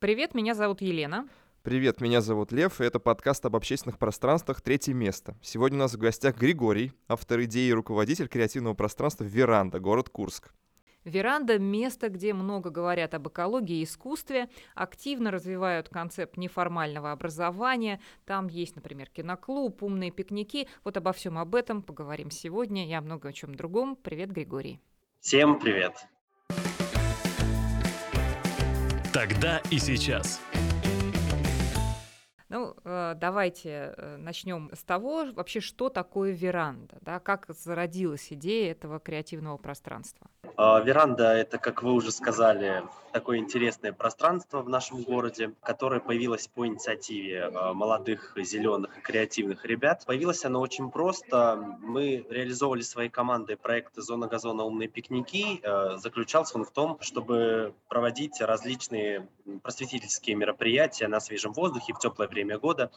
Привет, меня зовут Елена. Привет, меня зовут Лев, и это подкаст об общественных пространствах «Третье место». Сегодня у нас в гостях Григорий, автор идеи и руководитель креативного пространства «Веранда», город Курск. Веранда – место, где много говорят об экологии и искусстве, активно развивают концепт неформального образования. Там есть, например, киноклуб, умные пикники. Вот обо всем об этом поговорим сегодня и о многом чем другом. Привет, Григорий. Всем привет. Тогда и сейчас. Ну, давайте начнем с того, вообще, что такое веранда, да? Как зародилась идея этого креативного пространства? Веранда – это, как вы уже сказали, такое интересное пространство в нашем городе, которое появилось по инициативе молодых, зеленых и креативных ребят. Появилось оно очень просто. Мы реализовывали своей командой проект «Зона газона. Умные пикники». Заключался он в том, чтобы проводить различные просветительские мероприятия на свежем воздухе в теплое время года.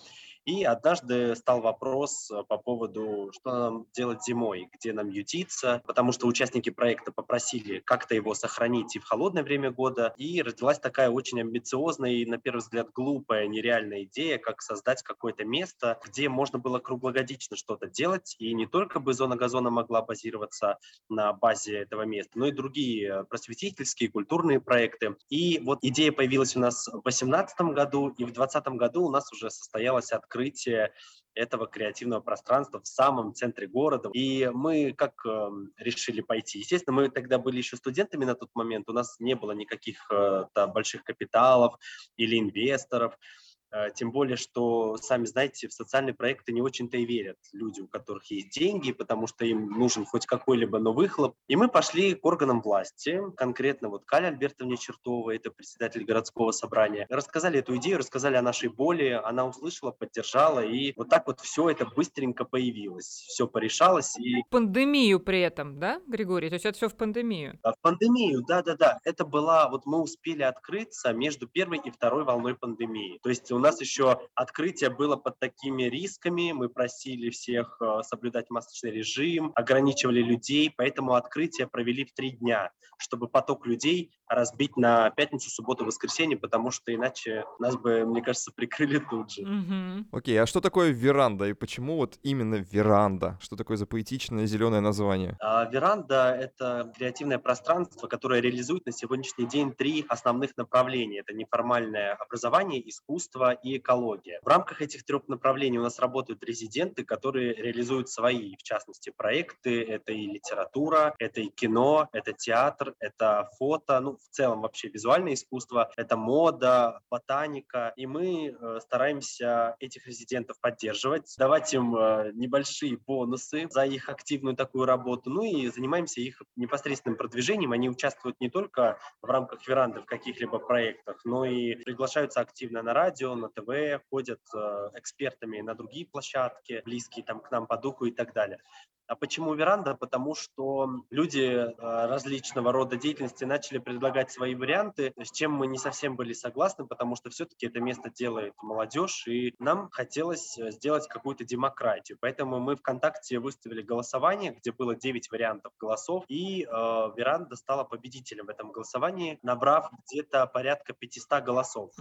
И однажды стал вопрос по поводу, что нам делать зимой, где нам ютиться, потому что участники проекта попросили как-то его сохранить и в холодное время года. И родилась такая очень амбициозная и, на первый взгляд, глупая, нереальная идея, как создать какое-то место, где можно было круглогодично что-то делать. И не только бы зона газона могла базироваться на базе этого места, но и другие просветительские, культурные проекты. И вот идея появилась у нас в 2018 году, и в 2020 году у нас уже состоялось открытие этого креативного пространства в самом центре города. И мы как решили пойти? Естественно, мы тогда были еще студентами на тот момент, у нас не было никаких больших капиталов или инвесторов. Тем более, что, сами знаете, в социальные проекты не очень-то и верят люди, у которых есть деньги, потому что им нужен хоть какой-либо, но выхлоп. И мы пошли к органам власти, конкретно вот Кали Альбертовне Чертовой, это председатель городского собрания. Рассказали эту идею, рассказали о нашей боли, она услышала, поддержала, и вот так вот все это быстренько появилось, все порешалось. И... пандемию при этом, да, Григорий? То есть это все в пандемию? В пандемию, да. Это была, вот мы успели открыться между первой и второй волной пандемии. То есть у нас еще открытие было под такими рисками, мы просили всех соблюдать масочный режим, ограничивали людей, поэтому открытие провели в 3 дня, чтобы поток людей разбить на пятницу, субботу, воскресенье, потому что иначе нас бы, мне кажется, прикрыли тут же. Окей, а что такое веранда и почему вот именно веранда? Что такое за поэтичное зеленое название? Веранда – это креативное пространство, которое реализует на сегодняшний день 3 основных направления. Это неформальное образование, искусство и экология. В рамках этих 3 направлений у нас работают резиденты, которые реализуют свои, в частности, проекты. Это и литература, это и кино, это театр, это фото, в целом вообще визуальное искусство, это мода, ботаника. И мы стараемся этих резидентов поддерживать, давать им небольшие бонусы за их активную такую работу, и занимаемся их непосредственным продвижением. Они участвуют не только в рамках веранды в каких-либо проектах, но и приглашаются активно на радио, на ТВ, ходят экспертами на другие площадки, близкие к нам по духу и так далее. А почему веранда? Потому что люди различного рода деятельности начали предлагать свои варианты, с чем мы не совсем были согласны, потому что все-таки это место делает молодежь, и нам хотелось сделать какую-то демократию. Поэтому мы ВКонтакте выставили голосование, где было 9 вариантов голосов, и веранда стала победителем в этом голосовании, набрав где-то порядка 500 голосов.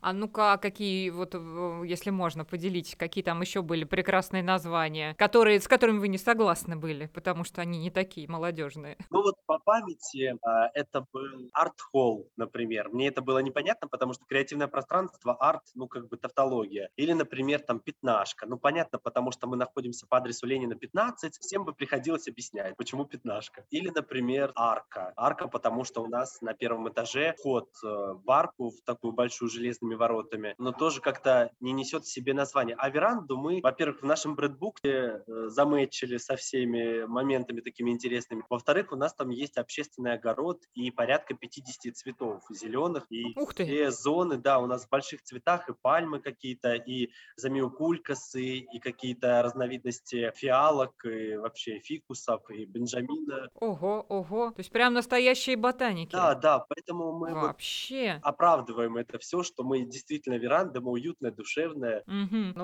А ну-ка, какие, если можно, поделить, какие там еще были прекрасные названия, с которыми вы не согласны были, потому что они не такие молодежные. По памяти это был арт-холл, например. Мне это было непонятно, потому что креативное пространство, арт, тавтология. Или, например, пятнашка. Понятно, потому что мы находимся по адресу Ленина, 15. Всем бы приходилось объяснять, почему пятнашка. Или, например, арка. Арка, потому что у нас на 1 этаже вход в арку, в такую большую железными воротами, но тоже как-то не несет в себе название. А веранду мы, во-первых, в нашем брендбуке замечили со всеми моментами такими интересными. Во-вторых, у нас там есть общественный огород и порядка 50 цветов зеленых. И все зоны, у нас в больших цветах и пальмы какие-то, и замиокулькасы, и какие-то разновидности фиалок, и вообще фикусов, и бенджамина. Ого. То есть прям настоящие ботаники. Да, поэтому мы вообще оправдываем это все, что мы действительно веранда, мы уютная, душевная.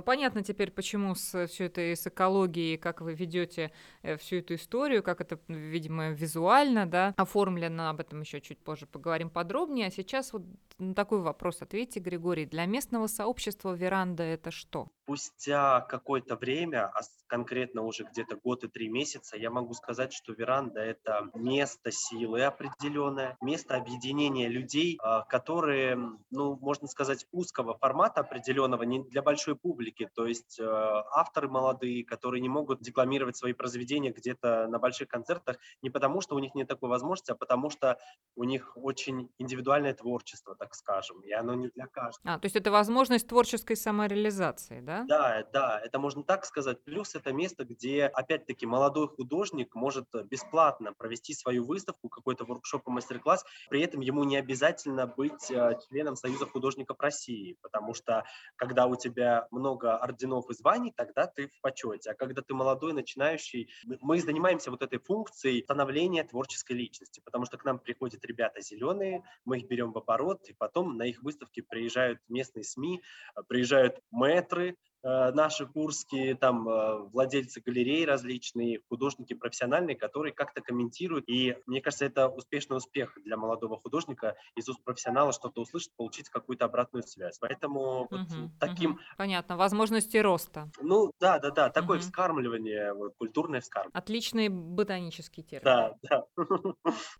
Понятно теперь, почему все это с экологией, как вы ведете всю эту историю, как это, видимо, визуально, да, оформлено, об этом еще чуть позже поговорим подробнее. А сейчас вот на такой вопрос ответьте, Григорий. Для местного сообщества веранда — это что? Спустя какое-то время, а конкретно уже где-то год и 3 месяца, я могу сказать, что веранда — это место силы определенное, место объединения людей, которые, ну, можно сказать, узкого формата определенного, не для большой публики, то есть авторы молодые, которые не могут декламировать свои произведения где-то на больших концертах не потому, что у них нет такой возможности, а потому что у них очень индивидуальное творчество, так скажем, и оно не для каждого. То есть это возможность творческой самореализации, да? Да, это можно так сказать. Плюс это место, где, опять-таки, молодой художник может бесплатно провести свою выставку, какой-то воркшоп и мастер-класс, при этом ему не обязательно быть членом Союза художников России, потому что, когда у тебя много орденов и званий, тогда ты в почете, а когда ты молодой, начинающий, мы занимаемся вот этой функцией становления творческой личности, потому что к нам приходят ребята зеленые, мы их берем в оборот, и потом на их выставки приезжают местные СМИ, приезжают мэтры, наши курские, там, владельцы галерей различные, художники профессиональные, которые как-то комментируют. И мне кажется, это успешный успех для молодого художника из уст профессионала что-то услышать, получить какую-то обратную связь. Поэтому вот таким... Понятно, возможности роста. Ну, да, такое вскармливание, вот, культурное вскармливание. Отличный ботанический термин. Да.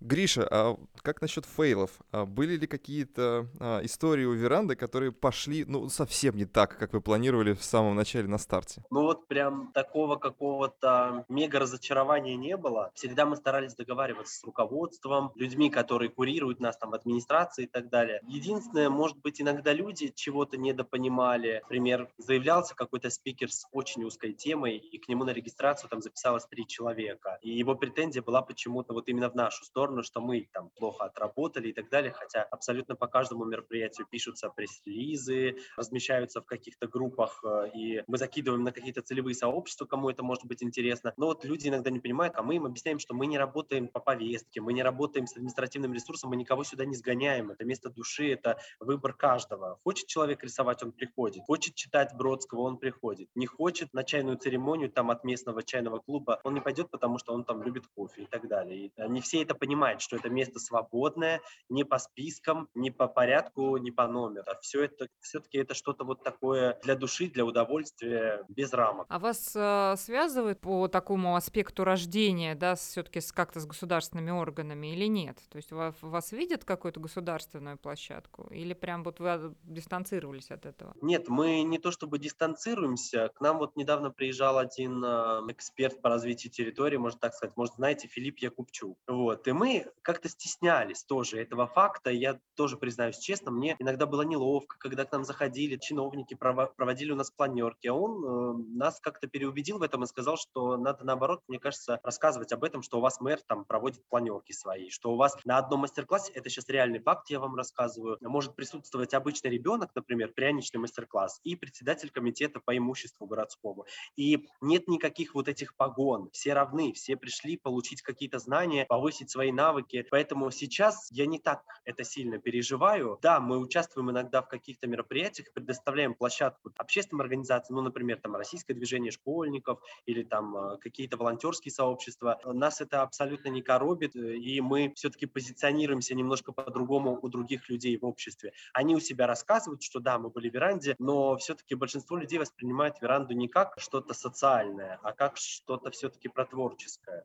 Гриша, а как насчет фейлов? Были ли какие-то истории у веранды, которые пошли, ну, совсем не так, как вы планировали в самом начале на старте? Ну вот прям такого какого-то мега разочарования не было. Всегда мы старались договариваться с руководством, людьми, которые курируют нас, там, администрации и так далее. Единственное, может быть, иногда люди чего-то недопонимали. Например, заявлялся какой-то спикер с очень узкой темой, и к нему на регистрацию там записалось 3 человека. И его претензия была почему-то вот именно в нашу сторону, что мы там плохо отработали и так далее, хотя абсолютно по каждому мероприятию пишутся пресс-релизы, размещаются в каких-то группах, и мы закидываем на какие-то целевые сообщества, кому это может быть интересно. Но вот люди иногда не понимают, а мы им объясняем, что мы не работаем по повестке, мы не работаем с административным ресурсом, мы никого сюда не сгоняем. Это место души, это выбор каждого. Хочет человек рисовать, он приходит. Хочет читать Бродского, он приходит. Не хочет на чайную церемонию там от местного чайного клуба, он не пойдет, потому что он там любит кофе и так далее. И не все это понимают, что это место свободное, не по спискам, не по порядку, не по номеру. Все это все-таки это что-то вот такое для души, для удовольствия, без рамок. А вас связывают по такому аспекту рождения, да, все-таки как-то с государственными органами или нет? То есть вас видят какую-то государственную площадку? Или прям вот вы дистанцировались от этого? Нет, мы не то чтобы дистанцируемся. К нам вот недавно приезжал один эксперт по развитию территории, можно так сказать, может, знаете, Филипп Якупчук. Вот. И мы как-то стеснялись тоже этого факта. Я тоже признаюсь честно, мне иногда было неловко, когда к нам заходили чиновники, проводили у нас планерки, а он нас как-то переубедил в этом и сказал, что надо, наоборот, мне кажется, рассказывать об этом, что у вас мэр там проводит планерки свои, что у вас на одном мастер-классе, это сейчас реальный факт, я вам рассказываю, может присутствовать обычный ребенок, например, пряничный мастер-класс, и председатель комитета по имуществу городскому. И нет никаких вот этих погон, все равны, все пришли получить какие-то знания, повысить свои навыки, поэтому сейчас я не так это сильно переживаю. Да, мы участвуем иногда в каких-то мероприятиях, предоставляем площадку общественным организациям, ну, например, там, Российское движение школьников или там какие-то волонтерские сообщества. Нас это абсолютно не коробит, и мы все-таки позиционируемся немножко по-другому у других людей в обществе. Они у себя рассказывают, что да, мы были в веранде, но все-таки большинство людей воспринимает веранду не как что-то социальное, а как что-то все-таки протворческое.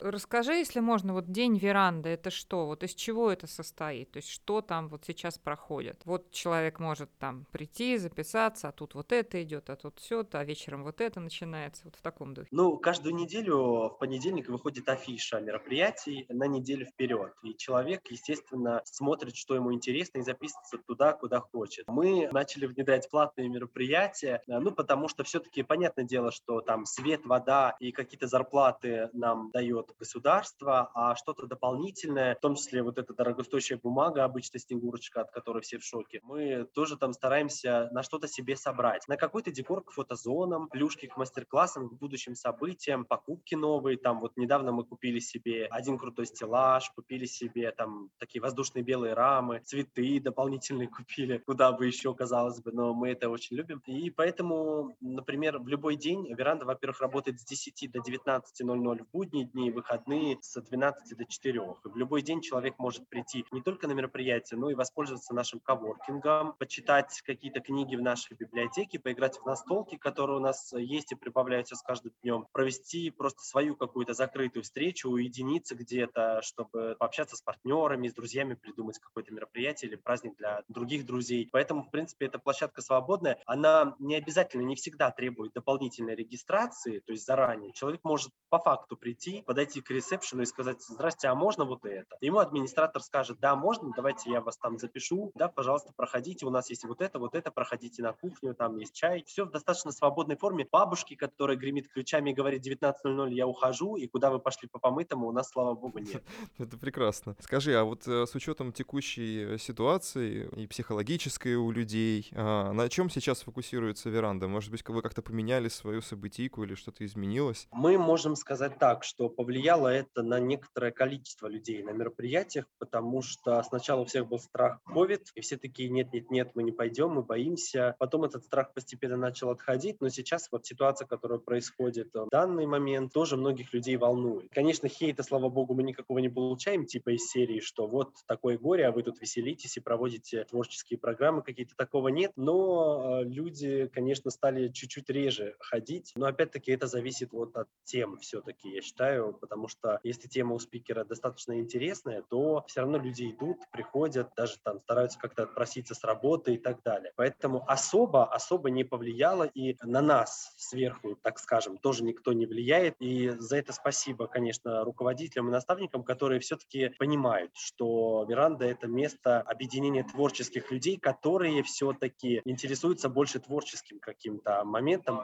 Расскажи, если можно, вот день веранды, это что? Вот из чего это состоит? То есть что там вот сейчас проходит? Вот человек может там прийти, записаться, а тут вот это идет, а тут все, а вечером вот это начинается, вот в таком духе. Ну, каждую неделю в понедельник выходит афиша мероприятий на неделю вперед, и человек, естественно, смотрит, что ему интересно, и записывается туда, куда хочет. Мы начали внедрять платные мероприятия, ну, потому что все-таки, понятное дело, что там свет, вода и какие-то зарплаты нам дает государство, а что-то дополнительное, в том числе вот эта дорогостоящая бумага, обычно снегурочка, от которой все в шоке, мы тоже там стараемся на что-то себе собрать. брать на какой-то декор к фотозонам, плюшки к мастер-классам, к будущим событиям, покупки новые. Там вот недавно мы купили себе один крутой стеллаж, купили себе там такие воздушные белые рамы, цветы дополнительные купили, куда бы еще, казалось бы, но мы это очень любим. И поэтому, например, в любой день веранда, во-первых, работает с 10 до 19:00 в будние дни, выходные с 12 до 4. И в любой день человек может прийти не только на мероприятие, но и воспользоваться нашим коворкингом, почитать какие-то книги в нашей библиотеке, поиграть в настолки, которые у нас есть и прибавляются с каждым днем, провести просто свою какую-то закрытую встречу, уединиться где-то, чтобы пообщаться с партнерами, с друзьями, придумать какое-то мероприятие или праздник для других друзей. Поэтому, в принципе, эта площадка свободная. Она не обязательно, не всегда требует дополнительной регистрации, то есть заранее. Человек может по факту прийти, подойти к ресепшену и сказать: «Здрасте, а можно вот это?» Ему администратор скажет: «Да, можно, давайте я вас там запишу, да, пожалуйста, проходите, у нас есть вот это, проходите на кухню, там есть чай». Все в достаточно свободной форме. Бабушки, которая гремит ключами и говорит: 19:00 я ухожу, и куда вы пошли по помытому, у нас, слава богу, нет. Это прекрасно. Скажи, а вот с учетом текущей ситуации и психологической у людей, на чем сейчас фокусируется веранда? Может быть, вы как-то поменяли свою событийку или что-то изменилось? Мы можем сказать так, что повлияло это на некоторое количество людей на мероприятиях, потому что сначала у всех был страх COVID, и все такие: нет, мы не пойдем, мы боимся. Потом этот страх постепенно начал отходить, но сейчас вот ситуация, которая происходит в данный момент, тоже многих людей волнует. Конечно, хейта, слава богу, мы никакого не получаем, типа из серии, что вот такое горе, а вы тут веселитесь и проводите творческие программы какие-то, такого нет. Но люди, конечно, стали чуть-чуть реже ходить, но опять-таки это зависит вот от тем все-таки, я считаю, потому что если тема у спикера достаточно интересная, то все равно люди идут, приходят, даже там стараются как-то отпроситься с работы и так далее. Поэтому особо не повлияло, и на нас сверху, так скажем, тоже никто не влияет. И за это спасибо, конечно, руководителям и наставникам, которые все-таки понимают, что веранда — это место объединения творческих людей, которые все-таки интересуются больше творческим каким-то моментом.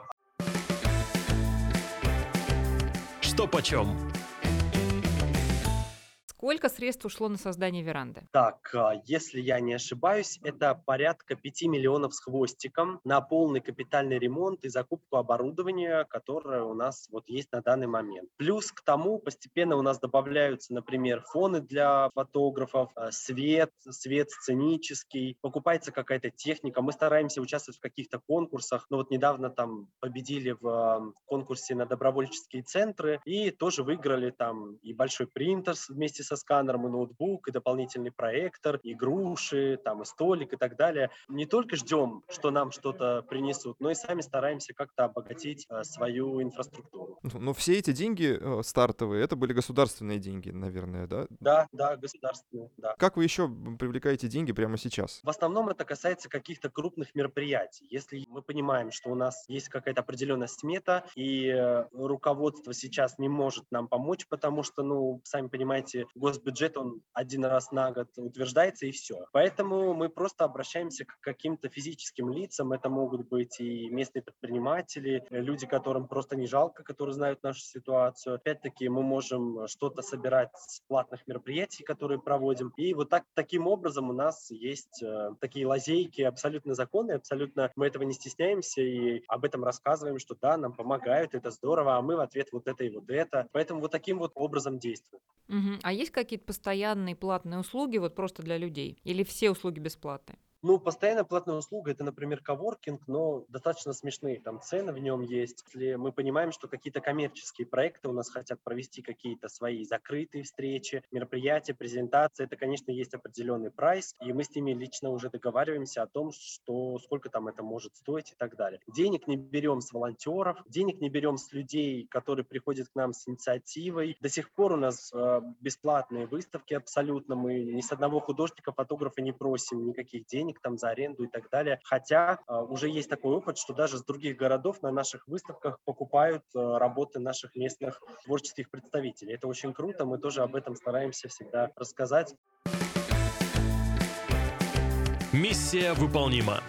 Что почем? Сколько средств ушло на создание веранды? Так, если я не ошибаюсь, это порядка 5 миллионов с хвостиком на полный капитальный ремонт и закупку оборудования, которое у нас вот есть на данный момент. Плюс к тому постепенно у нас добавляются, например, фоны для фотографов, свет сценический, покупается какая-то техника. Мы стараемся участвовать в каких-то конкурсах. Ну вот недавно там победили в конкурсе на добровольческие центры и тоже выиграли там и большой принтер вместе со сканером, и ноутбук, и дополнительный проектор, и груши, там, и столик, и так далее. Не только ждем, что нам что-то принесут, но и сами стараемся как-то обогатить свою инфраструктуру. Но все эти деньги стартовые, это были государственные деньги, наверное, да? Да, государственные, да. Как вы еще привлекаете деньги прямо сейчас? В основном это касается каких-то крупных мероприятий. Если мы понимаем, что у нас есть какая-то определенная смета, и руководство сейчас не может нам помочь, потому что, сами понимаете, госбюджет, он один раз на год утверждается, и все. Поэтому мы просто обращаемся к каким-то физическим лицам. Это могут быть и местные предприниматели, люди, которым просто не жалко, которые знают нашу ситуацию. Опять-таки мы можем что-то собирать с платных мероприятий, которые проводим. И вот таким образом у нас есть такие лазейки абсолютно законные, абсолютно мы этого не стесняемся и об этом рассказываем, что да, нам помогают, это здорово, а мы в ответ вот это и вот это. Поэтому вот таким вот образом действуем. Угу. А есть какие-то постоянные платные услуги вот просто для людей? Или все услуги бесплатные? Постоянно платная услуга — это, например, коворкинг, но достаточно смешные там цены в нем есть. Если мы понимаем, что какие-то коммерческие проекты у нас хотят провести, какие-то свои закрытые встречи, мероприятия, презентации, это, конечно, есть определенный прайс, и мы с ними лично уже договариваемся о том, что сколько там это может стоить и так далее. Денег не берем с волонтеров, денег не берем с людей, которые приходят к нам с инициативой. До сих пор у нас бесплатные выставки абсолютно, мы ни с одного художника, фотографа не просим никаких денег там за аренду и так далее. Хотя уже есть такой опыт, что даже с других городов на наших выставках покупают работы наших местных творческих представителей. Это очень круто, мы тоже об этом стараемся всегда рассказать. Миссия выполнима.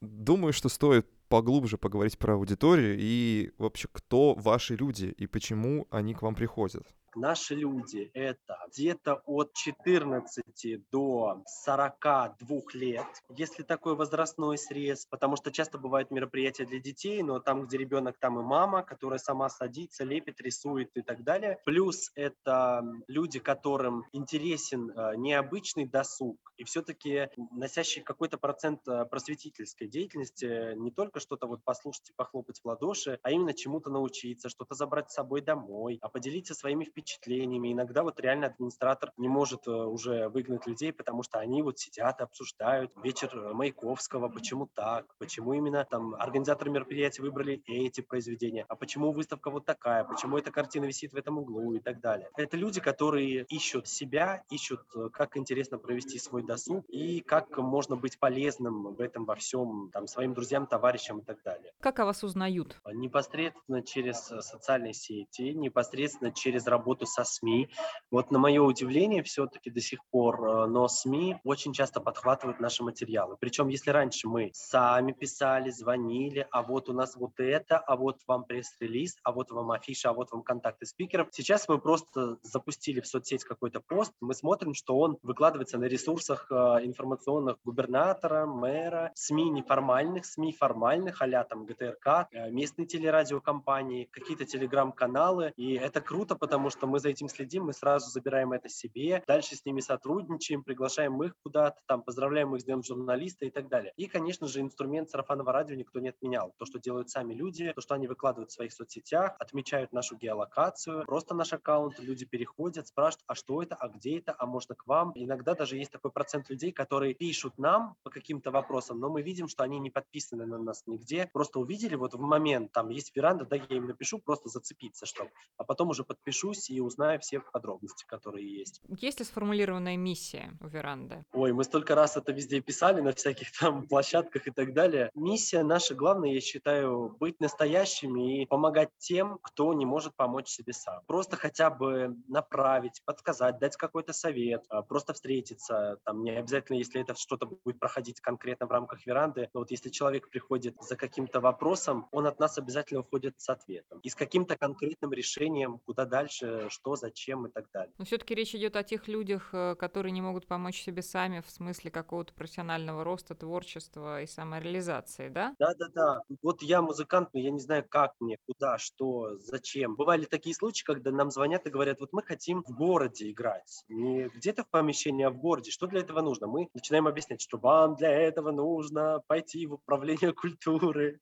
Думаю, что стоит поглубже поговорить про аудиторию и вообще, кто ваши люди и почему они к вам приходят. наши люди – это где-то от 14 до 42 лет, если такой возрастной срез, потому что часто бывают мероприятия для детей, но там, где ребенок, там и мама, которая сама садится, лепит, рисует и так далее. Плюс это люди, которым интересен необычный досуг и все-таки носящий какой-то процент просветительской деятельности, не только что-то вот послушать и похлопать в ладоши, а именно чему-то научиться, что-то забрать с собой домой, а поделиться своими впечатлениями. Иногда вот реально администратор не может уже выгнать людей, потому что они вот сидят и обсуждают вечер Маяковского, почему так, почему именно там организаторы мероприятий выбрали эти произведения, а почему выставка вот такая, почему эта картина висит в этом углу и так далее. Это люди, которые ищут себя, ищут, как интересно провести свой досуг и как можно быть полезным в этом во всем там, своим друзьям, товарищам и так далее. Как о вас узнают? Непосредственно через социальные сети, непосредственно через работу со СМИ. Вот на мое удивление все-таки до сих пор, но СМИ очень часто подхватывают наши материалы. Причем, если раньше мы сами писали, звонили, а вот у нас вот это, а вот вам пресс-релиз, а вот вам афиша, а вот вам контакты спикеров. Сейчас мы просто запустили в соцсеть какой-то пост, мы смотрим, что он выкладывается на ресурсах информационных губернатора, мэра, СМИ неформальных, СМИ формальных, а-ля там ГТРК, местной телерадиокомпании, какие-то телеграм-каналы. И это круто, потому что мы за этим следим, мы сразу забираем это себе, дальше с ними сотрудничаем, приглашаем их куда-то, там, поздравляем их с Днем журналиста и так далее. И, конечно же, инструмент сарафанного радио никто не отменял. То, что делают сами люди, то, что они выкладывают в своих соцсетях, отмечают нашу геолокацию, просто наш аккаунт, люди переходят, спрашивают, а что это, а где это, а можно к вам. Иногда даже есть такой процент людей, которые пишут нам по каким-то вопросам, но мы видим, что они не подписаны на нас нигде, просто увидели вот в момент, там есть веранда, да, я им напишу, просто зацепиться, чтобы, а потом уже подпишусь и узнаю все подробности, которые есть. Есть ли сформулированная миссия у веранды? Ой, мы столько раз это везде писали, на всяких там площадках и так далее. Миссия наша главная, я считаю, быть настоящими и помогать тем, кто не может помочь себе сам. Просто хотя бы направить, подсказать, дать какой-то совет, просто встретиться, там не обязательно, если это что-то будет проходить конкретно в рамках веранды, но вот если человек приходит за каким-то вопросом, он от нас обязательно уходит с ответом и с каким-то конкретным решением, куда дальше, что, зачем и так далее. Но все-таки речь идет о тех людях, которые не могут помочь себе сами в смысле какого-то профессионального роста, творчества и самореализации, да? Да. Вот я музыкант, но я не знаю, как мне, куда, что, зачем. Бывали такие случаи, когда нам звонят и говорят, вот мы хотим в городе играть, не где-то в помещении, а в городе. Что для этого нужно? Мы начинаем объяснять, что вам для этого нужно пойти в управление культуры,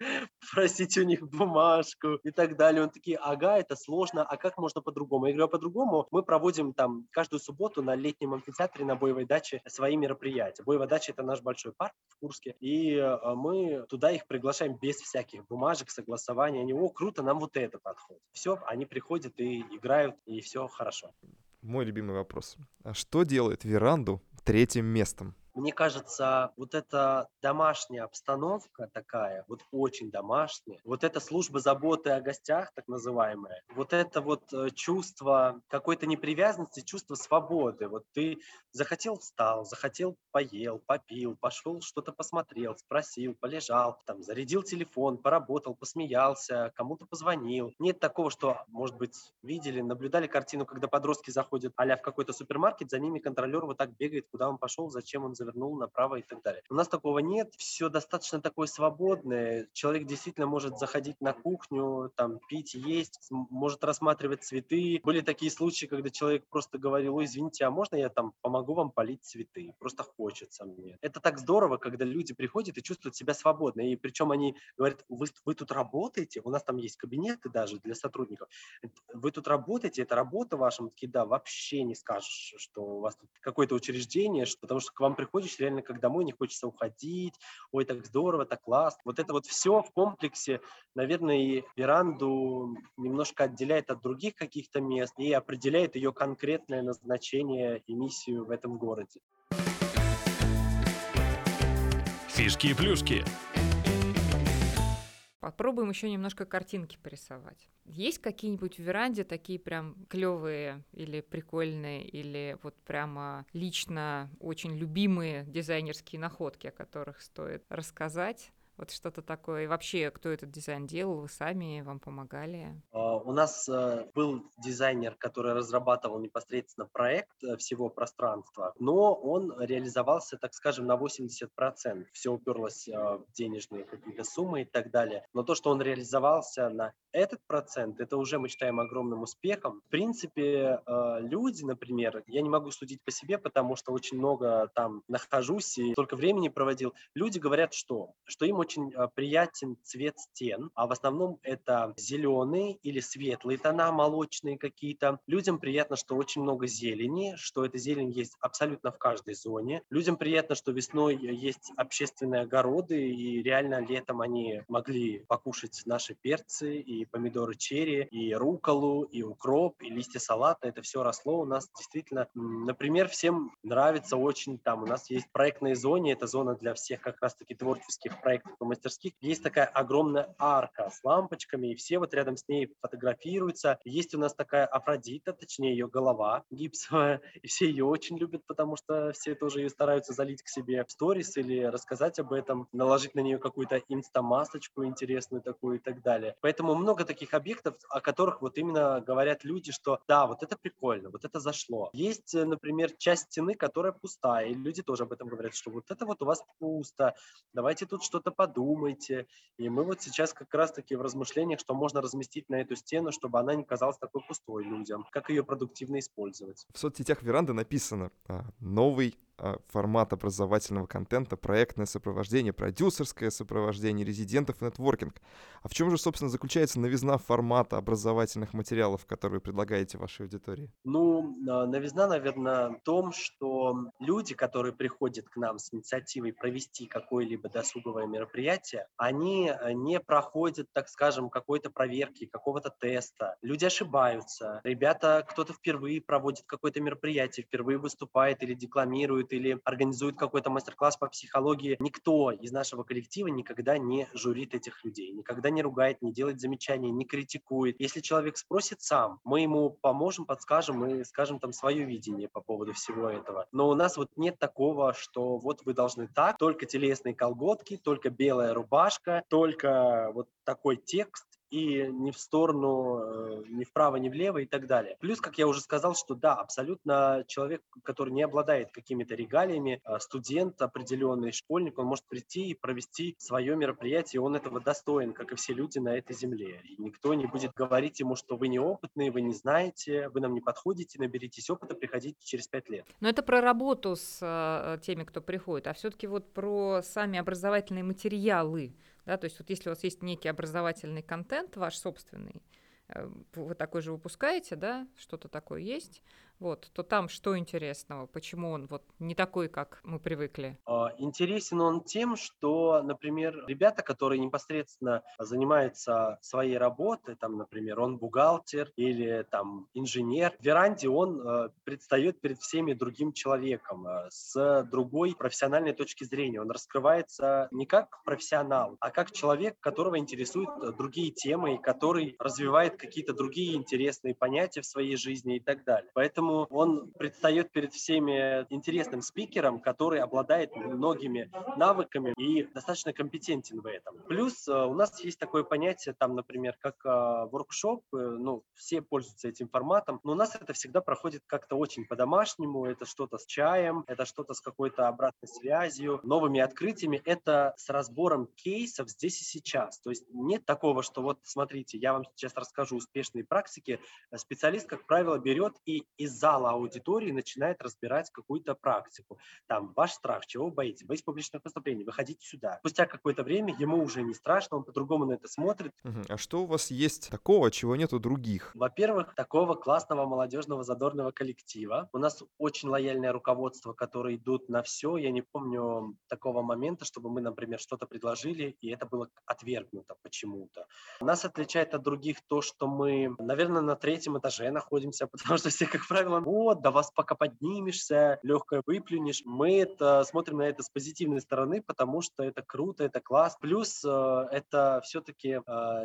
просить у них бумажку и так далее. Он такие, ага, это сложно, а как можно по-другому? Я говорю, а по-другому мы проводим там каждую субботу на летнем амфитеатре на Боевой даче свои мероприятия. Боевая дача — это наш большой парк в Курске, и мы туда их приглашаем без всяких бумажек, согласований. Они, о, круто, нам вот это подходит. Все, они приходят и играют, и все хорошо. Мой любимый вопрос. А что делает веранду третьим местом? Мне кажется, вот эта домашняя обстановка такая, вот очень домашняя, вот эта служба заботы о гостях, так называемая, вот это вот чувство какой-то непривязанности, чувство свободы. Вот ты захотел — встал, захотел — поел, попил, пошел что-то посмотрел, спросил, полежал, там, зарядил телефон, поработал, посмеялся, кому-то позвонил. Нет такого, что, может быть, видели, наблюдали картину, когда подростки заходят а-ля в какой-то супермаркет, за ними контролер вот так бегает, куда он пошел, зачем он завернул направо и так далее. У нас такого нет, все достаточно такое свободное. Человек действительно может заходить на кухню, там, пить, есть, может рассматривать цветы. Были такие случаи, когда человек просто говорил, ой, извините, а можно я там помогу вам полить цветы? Просто хочется мне. Это так здорово, когда люди приходят и чувствуют себя свободно. И причем они говорят, вы тут работаете? У нас там есть кабинеты даже для сотрудников. Вы тут работаете? Это работа ваша? Мы такие, да, вообще не скажешь, что у вас тут какое-то учреждение, потому что к вам приходишь, реально как домой, не хочется уходить, ой, так здорово, так классно. Вот это вот все в комплексе, наверное, и веранду немножко отделяет от других каких-то мест и определяет ее конкретное назначение и миссию в этом городе. Фишки и плюшки. Попробуем еще немножко картинки порисовать. Есть какие-нибудь в веранде такие прям клевые или прикольные, или вот прямо лично очень любимые дизайнерские находки, о которых стоит рассказать? Вот что-то такое. И вообще, кто этот дизайн делал? Вы сами, вам помогали? У нас был дизайнер, который разрабатывал непосредственно проект всего пространства, но он реализовался, так скажем, на 80%. Все уперлось в денежные какие-то суммы и так далее. Но то, что он реализовался на этот процент, это уже мы считаем огромным успехом. В принципе, люди, например, я не могу судить по себе, потому что очень много там нахожусь и только времени проводил. Люди говорят, что им очень приятен цвет стен, а в основном это зеленые или светлые тона, молочные какие-то. Людям приятно, что очень много зелени, что эта зелень есть абсолютно в каждой зоне. Людям приятно, что весной есть общественные огороды, и реально летом они могли покушать наши перцы и помидоры черри, и рукколу, и укроп, и листья салата. Это все росло у нас действительно. Например, всем нравится очень там. У нас есть проектные зоны, это зона для всех как раз-таки творческих проектов и мастерских. Есть такая огромная арка с лампочками, и все вот рядом с ней фотографируются. Есть у нас такая Афродита, точнее ее голова гипсовая, и все ее очень любят, потому что все тоже ее стараются залить к себе в сторис или рассказать об этом, наложить на нее какую-то инстамасочку интересную такую и так далее. Поэтому много таких объектов, о которых вот именно говорят люди, что да, вот это прикольно, вот это зашло. Есть, например, часть стены, которая пустая, и люди тоже об этом говорят, что вот это вот у вас пусто, давайте тут что-то подумайте. И мы вот сейчас как раз-таки в размышлениях, что можно разместить на эту стену, чтобы она не казалась такой пустой людям, как ее продуктивно использовать. В соцсетях Веранды написано «Новый формат образовательного контента, проектное сопровождение, продюсерское сопровождение резидентов и нетворкинг». А в чем же, собственно, заключается новизна формата образовательных материалов, которые предлагаете вашей аудитории? Новизна, наверное, в том, что люди, которые приходят к нам с инициативой провести какое-либо досуговое мероприятие, они не проходят, так скажем, какой-то проверки, какого-то теста. Люди ошибаются. Ребята, кто-то впервые проводит какое-то мероприятие, впервые выступает или декламирует, или организует какой-то мастер-класс по психологии. Никто из нашего коллектива никогда не журит этих людей, никогда не ругает, не делает замечаний, не критикует. Если человек спросит сам, мы ему поможем, подскажем и скажем там свое видение по поводу всего этого. Но у нас вот нет такого, что вот вы должны так, только телесные колготки, только белая рубашка, только вот такой текст, и ни в сторону, ни вправо, ни влево и так далее. Плюс, как я уже сказал, что да, абсолютно человек, который не обладает какими-то регалиями, студент определенный, школьник, он может прийти и провести свое мероприятие, и он этого достоин, как и все люди на этой земле. И никто не будет говорить ему, что вы неопытные, вы не знаете, вы нам не подходите, наберитесь опыта, приходите через 5 лет. Но это про работу с теми, кто приходит, а все-таки вот про сами образовательные материалы. Да, то есть вот если у вас есть некий образовательный контент, ваш собственный, вы такой же выпускаете, да, что-то такое есть, вот, то там что интересного, почему он вот не такой, как мы привыкли? Интересен он тем, что, например, ребята, которые непосредственно занимаются своей работой, там, например, он бухгалтер или там инженер, в Веранде он предстает перед всеми другим человеком с другой профессиональной точки зрения. Он раскрывается не как профессионал, а как человек, которого интересуют другие темы и который развивает какие-то другие интересные понятия в своей жизни и так далее. Поэтому он предстает перед всеми интересным спикером, который обладает многими навыками и достаточно компетентен в этом. Плюс у нас есть такое понятие, там, например, как воркшоп, все пользуются этим форматом, но у нас это всегда проходит как-то очень по-домашнему, это что-то с чаем, это что-то с какой-то обратной связью, новыми открытиями, это с разбором кейсов здесь и сейчас. То есть нет такого, что вот смотрите, я вам сейчас расскажу успешные практики, специалист, как правило, берет и из зала аудитории начинает разбирать какую-то практику. Там, ваш страх, чего вы боитесь? Боитесь публичных выступлений, выходите сюда. Спустя какое-то время ему уже не страшно, он по-другому на это смотрит. А что у вас есть такого, чего нет у других? Во-первых, такого классного, молодежного, задорного коллектива. У нас очень лояльное руководство, которые идут на все. Я не помню такого момента, чтобы мы, например, что-то предложили, и это было отвергнуто почему-то. Нас отличает от других то, что мы, наверное, на 3-м этаже находимся, потому что все, как правило, правилам, вот, до вас пока поднимешься, легкое выплюнешь. Мы это смотрим на это с позитивной стороны, потому что это круто, это класс. Плюс это все-таки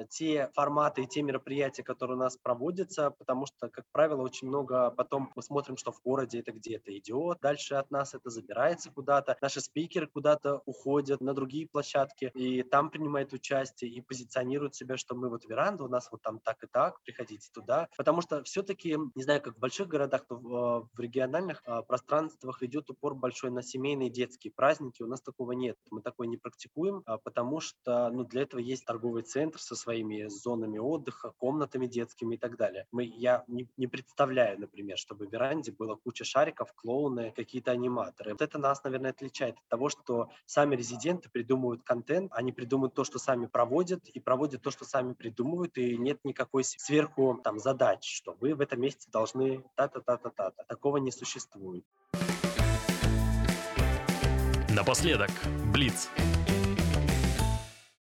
те форматы и те мероприятия, которые у нас проводятся, потому что, как правило, очень много потом мы смотрим, что в городе это где-то идет, дальше от нас это забирается куда-то, наши спикеры куда-то уходят на другие площадки, и там принимают участие и позиционируют себя, что мы вот веранда, у нас вот там так и так, приходите туда. Потому что все-таки, не знаю, как в больших городах, то в региональных пространствах идет упор большой на семейные детские праздники. У нас такого нет. Мы такое не практикуем, потому что для этого есть торговый центр со своими зонами отдыха, комнатами детскими и так далее. Я не представляю, например, чтобы в веранде была куча шариков, клоуны, какие-то аниматоры. Вот это нас, наверное, отличает от того, что сами резиденты придумывают контент, они придумывают то, что сами проводят, и проводят то, что сами придумывают, и нет никакой сверху там задач, что вы в этом месте должны та-та-та-та-та-та. Такого не существует. Напоследок, блиц.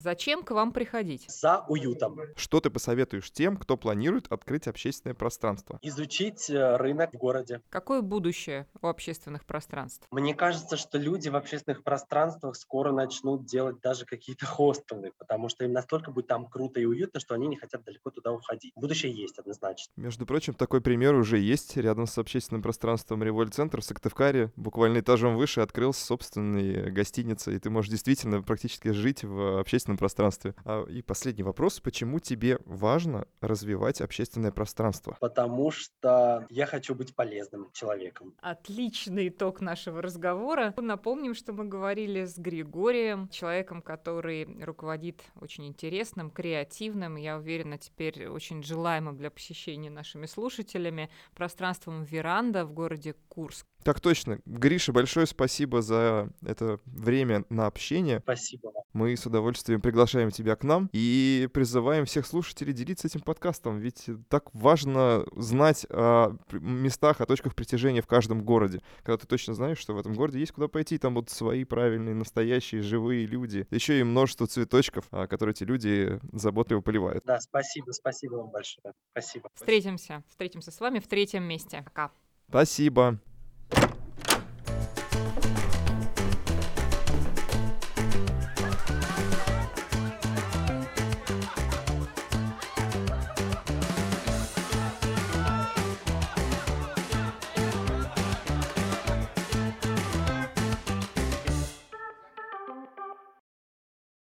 Зачем к вам приходить? За уютом. Что ты посоветуешь тем, кто планирует открыть общественное пространство? Изучить рынок в городе. Какое будущее у общественных пространств? Мне кажется, что люди в общественных пространствах скоро начнут делать даже какие-то хостелы, потому что им настолько будет там круто и уютно, что они не хотят далеко туда уходить. Будущее есть однозначно. Между прочим, такой пример уже есть. Рядом с общественным пространством Револьт-центр в Сыктывкаре, буквально этажом выше, открылся собственный гостиница, и ты можешь действительно практически жить в общественном пространстве. И последний вопрос. Почему тебе важно развивать общественное пространство? Потому что я хочу быть полезным человеком. Отличный итог нашего разговора. Напомним, что мы говорили с Григорием, человеком, который руководит очень интересным, креативным, я уверена, теперь очень желаемым для посещения нашими слушателями пространством «Веранда» в городе Курск. Так точно. Гриша, большое спасибо за это время на общение. Спасибо. Мы с удовольствием приглашаем тебя к нам и призываем всех слушателей делиться этим подкастом, ведь так важно знать о местах, о точках притяжения в каждом городе, когда ты точно знаешь, что в этом городе есть куда пойти, там будут свои правильные, настоящие, живые люди, еще и множество цветочков, которые эти люди заботливо поливают. Да, спасибо вам большое. Спасибо. Встретимся с вами в третьем месте. Пока. Спасибо.